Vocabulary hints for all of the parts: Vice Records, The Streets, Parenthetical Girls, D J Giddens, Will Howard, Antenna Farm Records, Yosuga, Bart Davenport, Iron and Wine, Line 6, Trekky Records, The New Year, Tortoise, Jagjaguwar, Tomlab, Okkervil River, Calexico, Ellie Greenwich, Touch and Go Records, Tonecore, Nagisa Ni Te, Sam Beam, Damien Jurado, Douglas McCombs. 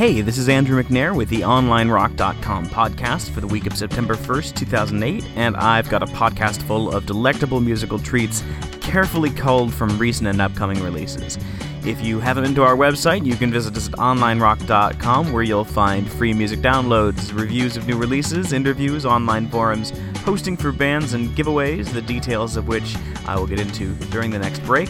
Hey, this is Andrew McNair with the OnlineRock.com podcast for the week of September 1st, 2008, and I've got a podcast full of delectable musical treats carefully culled from recent and upcoming releases. If you haven't been to our website, you can visit us at OnlineRock.com, where you'll find free music downloads, reviews of new releases, interviews, online forums, hosting for bands, and giveaways, the details of which I will get into during the next break.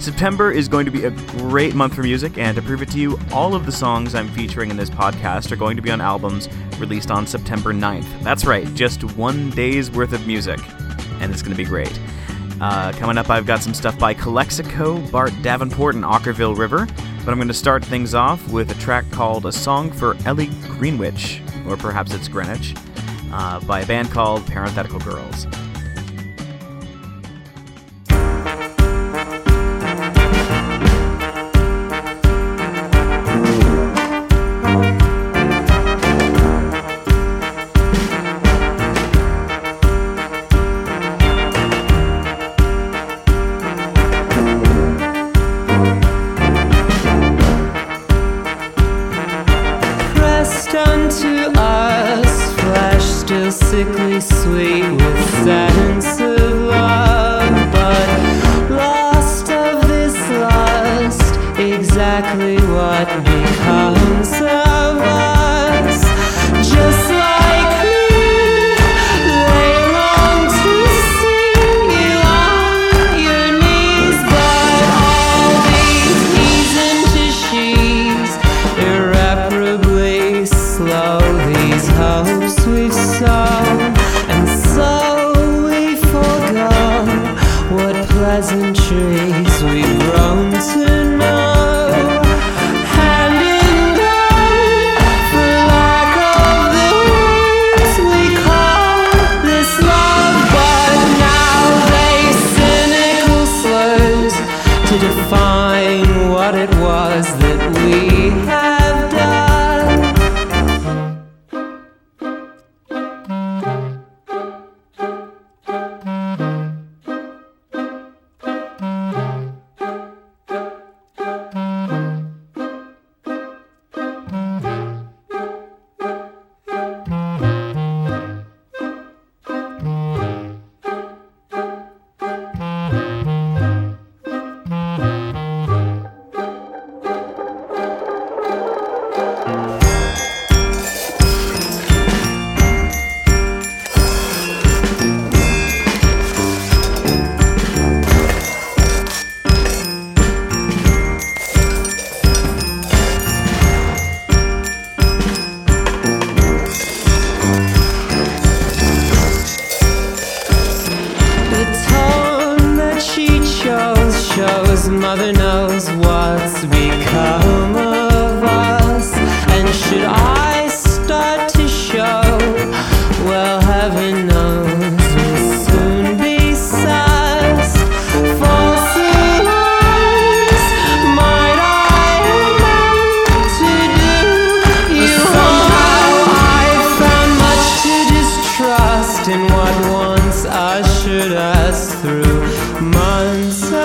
September is going to be a great month for music, and to prove it to you, all of the songs I'm featuring in this podcast are going to be on albums released on September 9th. That's right, just one day's worth of music, and it's going to be great. Coming up, I've got some stuff by Calexico, Bart Davenport, and Okkervil River, but I'm going to start things off with a track called A Song for Ellie Greenwich, or perhaps it's Greenwich, by a band called Parenthetical Girls. Sickly sweet with sadness of love, but lost of this lust, exactly what becomes of us. Just like me, they long to see you on your knees, but all these knees and tissues irreparably slow these hopes we've sown. Pleasantries we've grown to know. Mother knows what's become of us, and should I start to show, well, heaven knows we'll soon be sussed. False alarms might I remember to do you harm. I've found much to distrust in what once ushered us through months of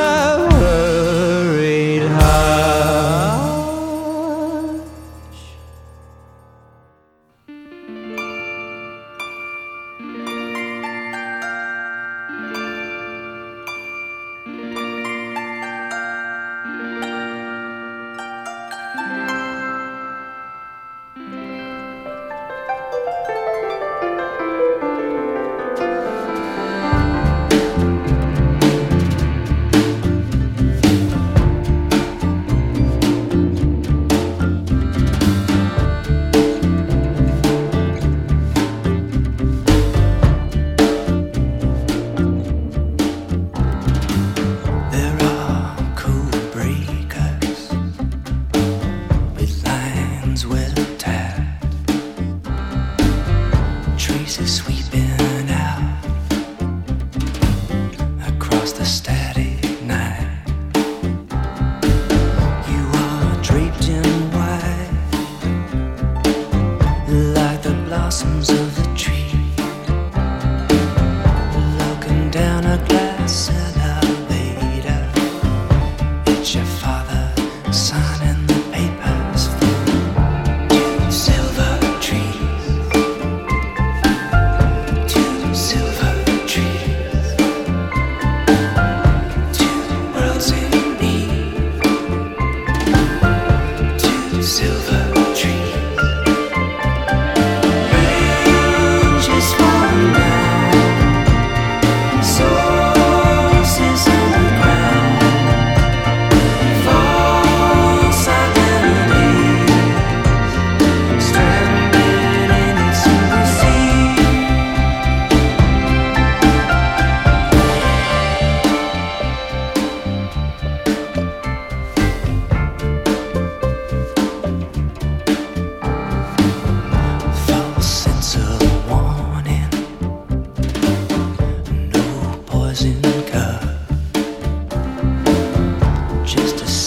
your father, son in the papers,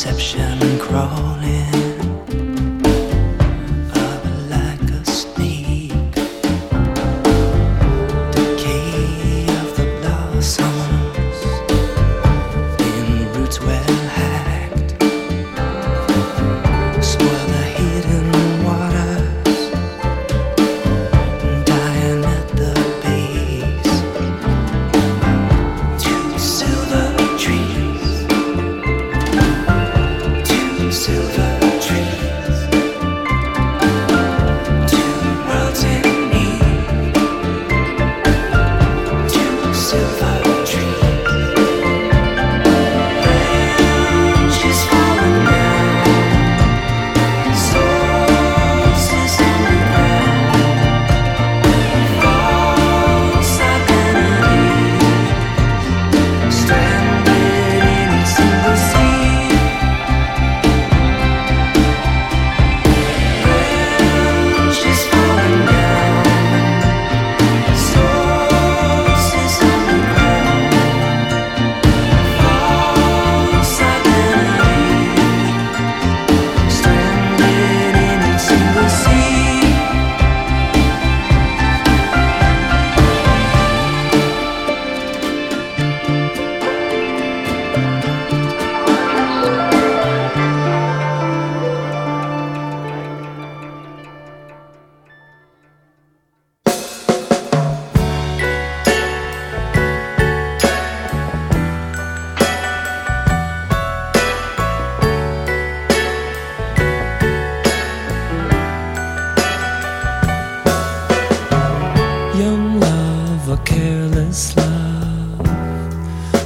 deception crawling up like a snake. Decay of the blossoms in roots well hacked. Spoil the hidden waters, dying at the base. Two silver trees.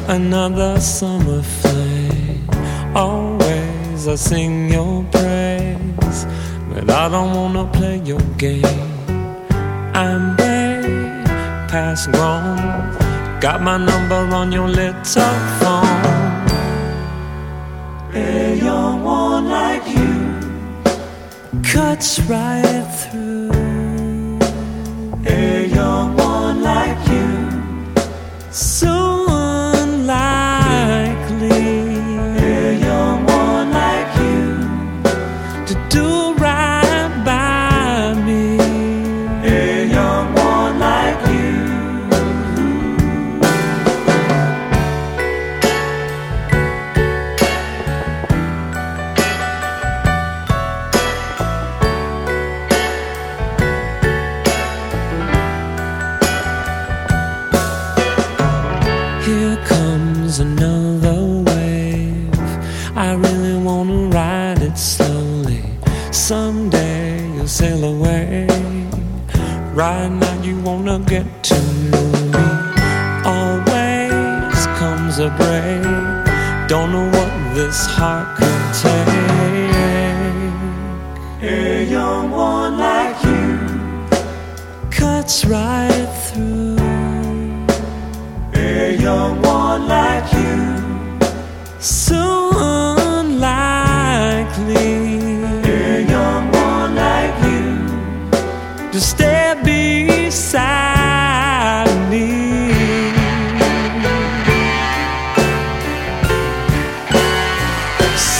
Another summer flame. Always I sing your praise, but I don't wanna play your game. I'm way past grown. Got my number on your little phone. A young one like you cuts right through. A young one like you, so right now you wanna get to know me. Always comes a break, don't know what this heart could take. A young one like you cuts right through. A young one like you, so unlikely. To stay beside me.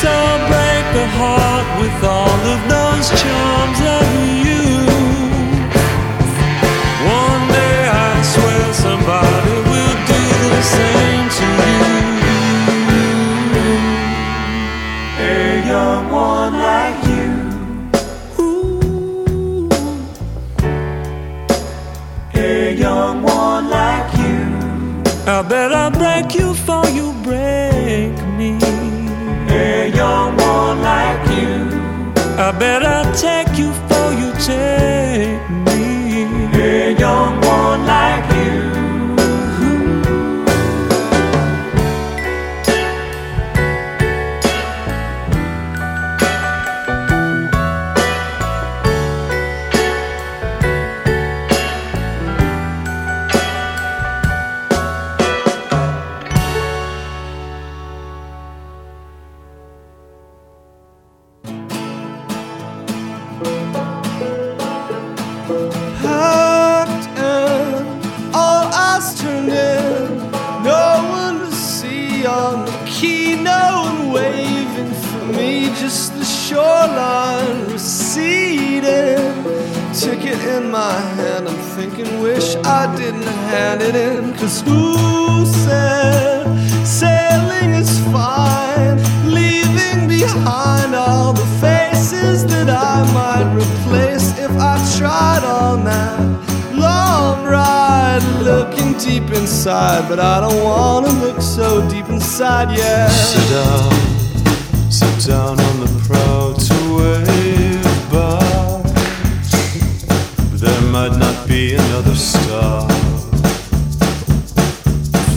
So break the heart with all of those charms of you. One day I swear somebody will do the same to you. A young one like you. Young one like you, I bet I'll break you before you break me. A young one like you, I bet I'll take you before you take me. A young one like you. just the shoreline receding. Ticket in my hand, I'm thinking, wish I didn't hand it in. 'Cause who said sailing is fine? Leaving behind all the faces that I might replace if I tried all night. Long ride, looking deep inside, but I don't wanna look so deep inside yet. Sit down on the prow to wave by. There might not be another star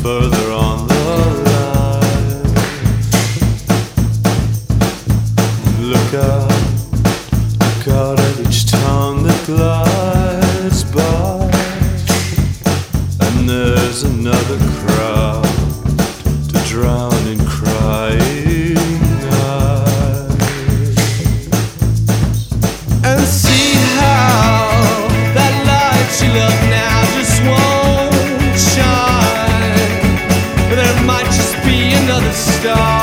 further on the line. Look out at each town that glides by. There's another crowd to drown in crying eyes. And see how that light you love now just won't shine. There might just be another star.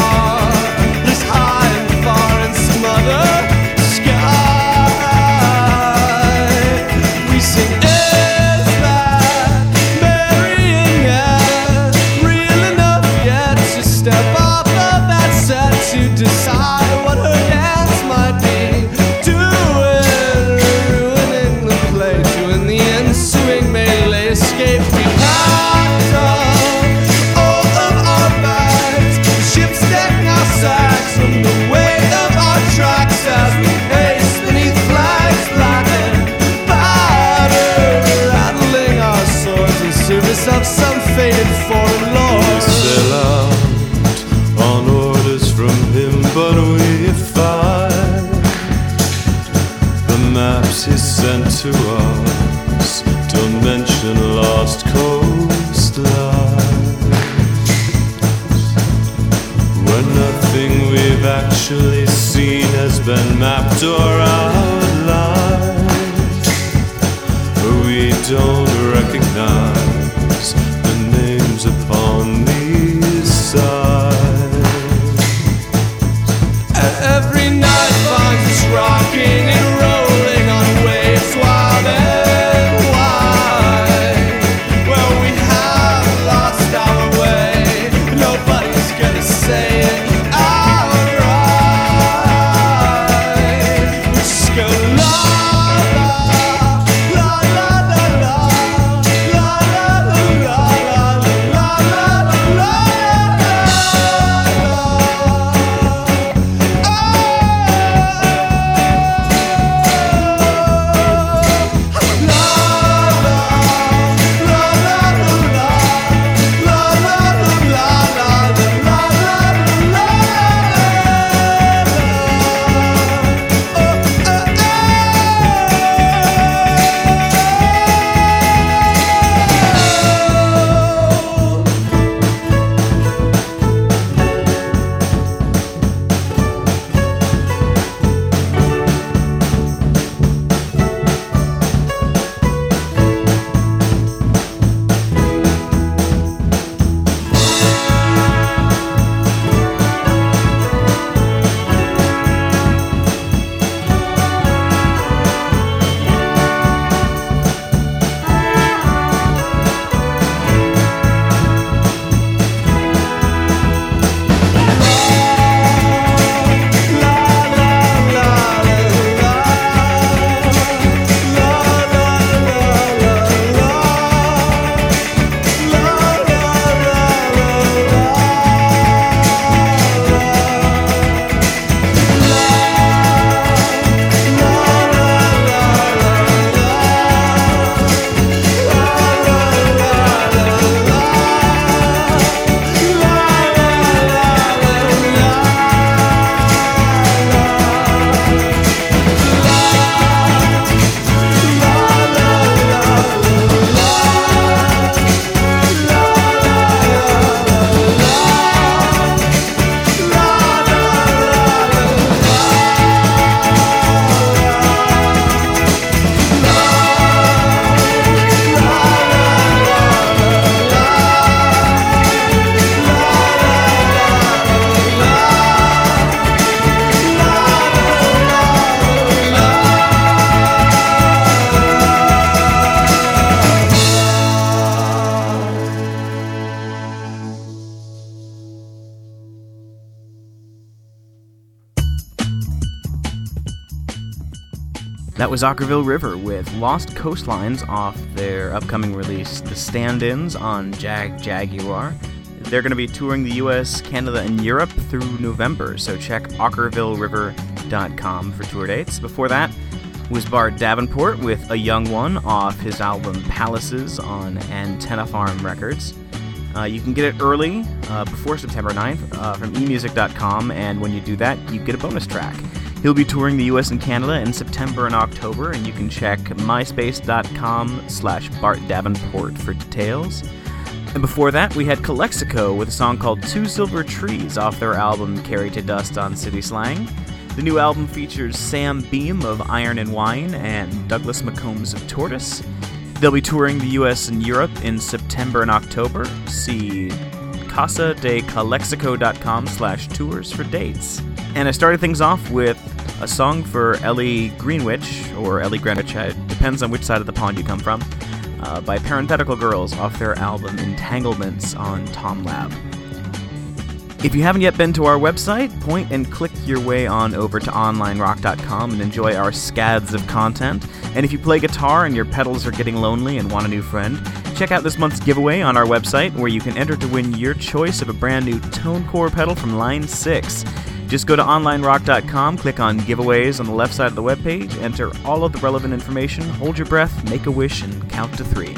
To us, don't mention lost coastlines, when nothing we've actually seen has been mapped or outlined. We don't recognize the names upon these signs. And every night finds us rocking and rolling on waves. Suave and wide, well, we have lost our way. Nobody's gonna say it outright. We just go la la la la la la la la la la la la la la. That was Okkervil River with Lost Coastlines off their upcoming release, The Stand-Ins, on Jagjaguwar. They're going to be touring the US, Canada, and Europe through November, so check OkkervilRiver.com for tour dates. Before that was Bart Davenport with A Young One off his album Palaces on Antenna Farm Records. You can get it early, before September 9th, from emusic.com, and when you do that, you get a bonus track. He'll be touring the US and Canada in September and October, and you can check myspace.com/Bart Davenport for details. And before that, we had Calexico with a song called Two Silver Trees off their album Carry to Dust on City Slang. The new album features Sam Beam of Iron and Wine and Douglas McCombs of Tortoise. They'll be touring the US and Europe in September and October. See casadecalexico.com/tours for dates. And I started things off with a song for Ellie Greenwich, or Ellie Greenwich, depends on which side of the pond you come from, by Parenthetical Girls off their album Entanglements on Tomlab. If you haven't yet been to our website, point and click your way on over to OnlineRock.com and enjoy our scads of content. And if you play guitar and your pedals are getting lonely and want a new friend, check out this month's giveaway on our website where you can enter to win your choice of a brand new Tonecore pedal from Line 6. Just go to OnlineRock.com, click on Giveaways on the left side of the webpage, enter all of the relevant information, hold your breath, make a wish, and count to three.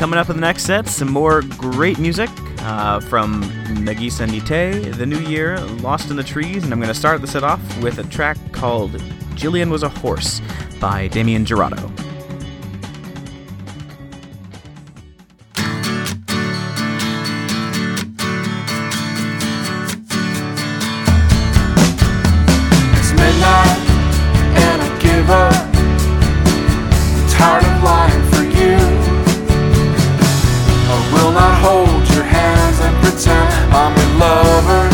Coming up in the next set, some more great music. From Nagisa Ni Te, The New Year, Lost in the Trees, and I'm going to start the set off with a track called Jillian Was a Horse by Damien Jurado. It's midnight and I give up. I'm tired of lying for you. I will not hold hands and pretend I'm your lover.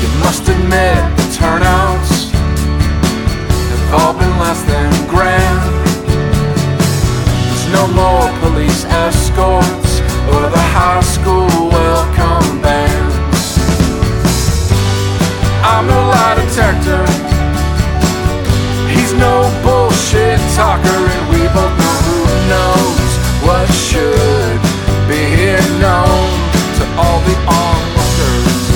You must admit the turnouts have all been less than grand. There's no more police escorts or the high school welcome bands. I'm no lie detector, he's no bullshit talker, and we both know who knows what should be here known to all the onlookers.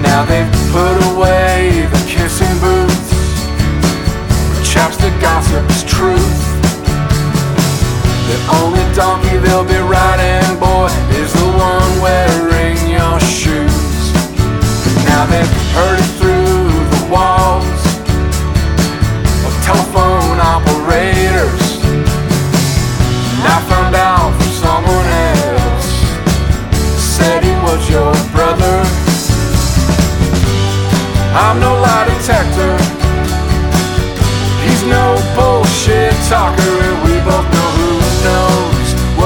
Now they've put away the kissing booths, the chapstick gossip's truth. The only donkey they'll be riding, boy, is the one wearing your shoes. Now they've heard it through the walls, telephone operators, and I found out from someone else, said he was your brother. I'm no lie detector, he's no bullshit talker, and we both know who knows what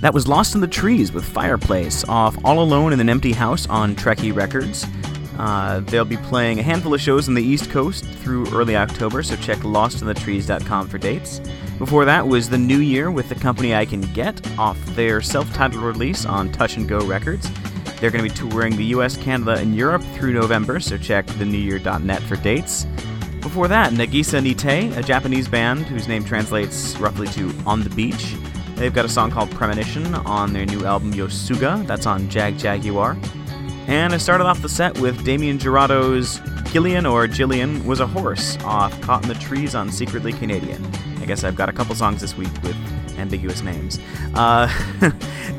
That was Lost in the Trees with Fireplace off All Alone in an Empty House on Trekky Records. They'll be playing a handful of shows on the East Coast through early October, so check lostinthetrees.com for dates. Before that was The New Year with The Company I Can Get off their self-titled release on Touch and Go Records. They're going to be touring the US, Canada, and Europe through November, so check thenewyear.net for dates. Before that, Nagisa Ni Te, a Japanese band whose name translates roughly to On the Beach. They've got a song called Premonition on their new album Yosuga, that's on Jagjaguwar. And I started off the set with Damien Jurado's Gillian Was a Horse off Caught in the Trees on Secretly Canadian. I guess I've got a couple songs this week with ambiguous names.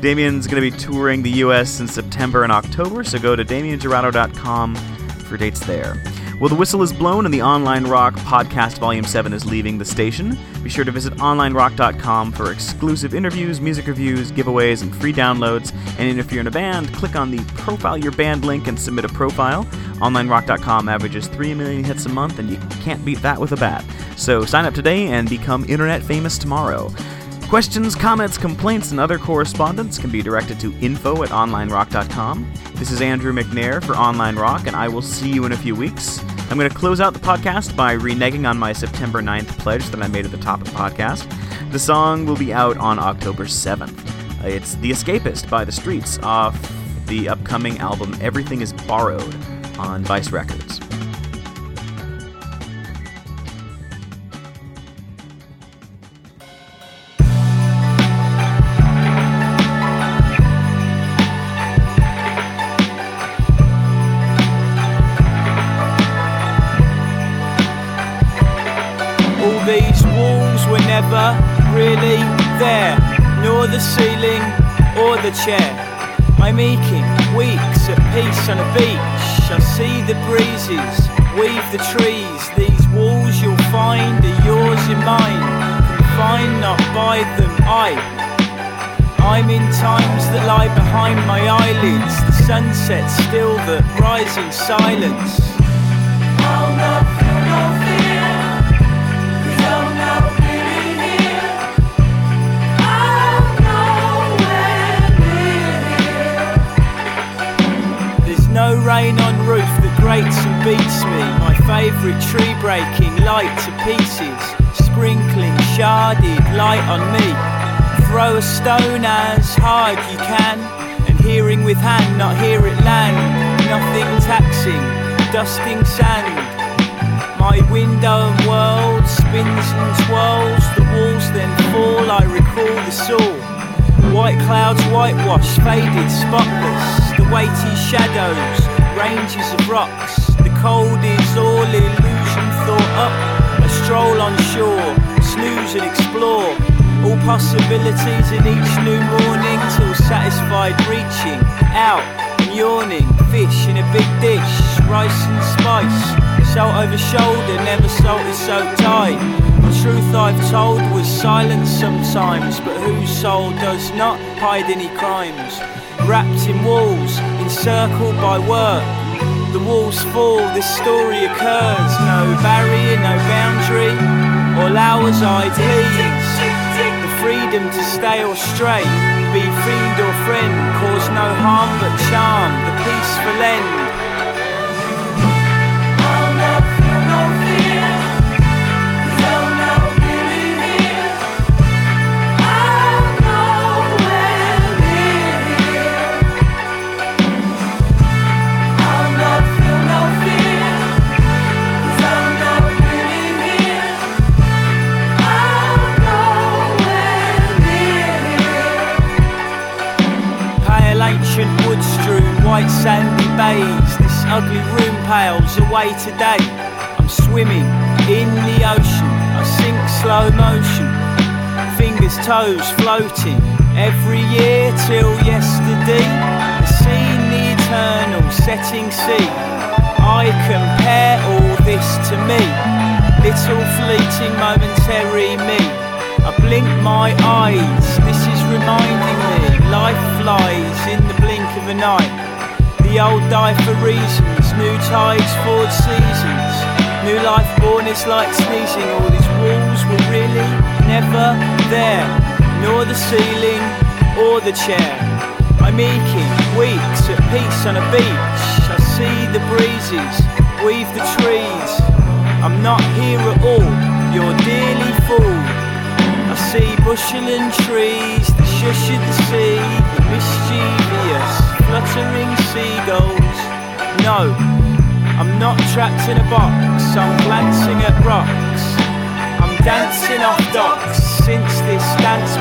Damien's going to be touring the US in September and October, so go to DamienJurado.com for dates there. Well, the whistle is blown and the Online Rock Podcast Volume 7 is leaving the station. Be sure to visit OnlineRock.com for exclusive interviews, music reviews, giveaways, and free downloads. And if you're in a band, click on the Profile Your Band link and submit a profile. OnlineRock.com averages 3 million hits a month, and you can't beat that with a bat. So sign up today and become internet famous tomorrow. Questions, comments, complaints, and other correspondence can be directed to info@onlinerock.com. This is Andrew McNair for Online Rock, and I will see you in a few weeks. I'm going to close out the podcast by reneging on my September 9th pledge that I made at the top of the podcast. The song will be out on October 7th. It's The Escapist by The Streets off the upcoming album Everything is Borrowed on Vice Records. Really there, nor the ceiling or the chair. I'm aching weeks at peace on a beach. I see the breezes, weave the trees. These walls you'll find are yours and mine, confined not by them. I'm in times that lie behind my eyelids. The sunset still that rising silence. I'll not feel no fear, 'cause I'm not no rain on roof that grates and beats me. My favourite tree breaking light to pieces, sprinkling sharded light on me. Throw a stone as hard you can, and hearing with hand, not hear it land. Nothing taxing, dusting sand. My window and world spins and twirls. The walls then fall, I recall the saw. White clouds whitewash, faded, spotless. The weighty shadows, ranges of rocks. The cold is all illusion thought up. I stroll on shore, snooze and explore all possibilities in each new morning, till satisfied reaching out and yawning. Fish in a big dish, rice and spice, salt over shoulder, never salted so tight. The truth I've told was silence sometimes, but whose soul does not hide any crimes? Wrapped in walls, encircled by work. The walls fall, this story occurs. No barrier, no boundary. All hours I'd leave. The freedom to stay or stray, be fiend or friend, cause no harm but charm, the peaceful end. I'll not feel no fear, 'cause I'm not really here. I'm nowhere near here. I'll not feel no fear, 'cause I'm not really here. I'm nowhere near here. Pale ancient wood strewn white sandy bays. Ugly room pales away today. I'm swimming in the ocean. I sink slow motion. Fingers, toes floating. Every year till yesterday. The sea in the eternal setting sea. I compare all this to me. Little fleeting momentary me. I blink my eyes. This is reminding me. Life flies in the blink of an eye. The old die for reasons, new tides, forward seasons. New life born is like sneezing, all these walls were really never there, nor the ceiling or the chair. I'm aching weeks at peace on a beach. I see the breezes, weave the trees. I'm not here at all, you're dearly fooled. I see bushel and trees, the shush of the sea, the mischievous, fluttering seagulls. No, I'm not trapped in a box, I'm glancing at rocks. I'm dancing off docks since this dance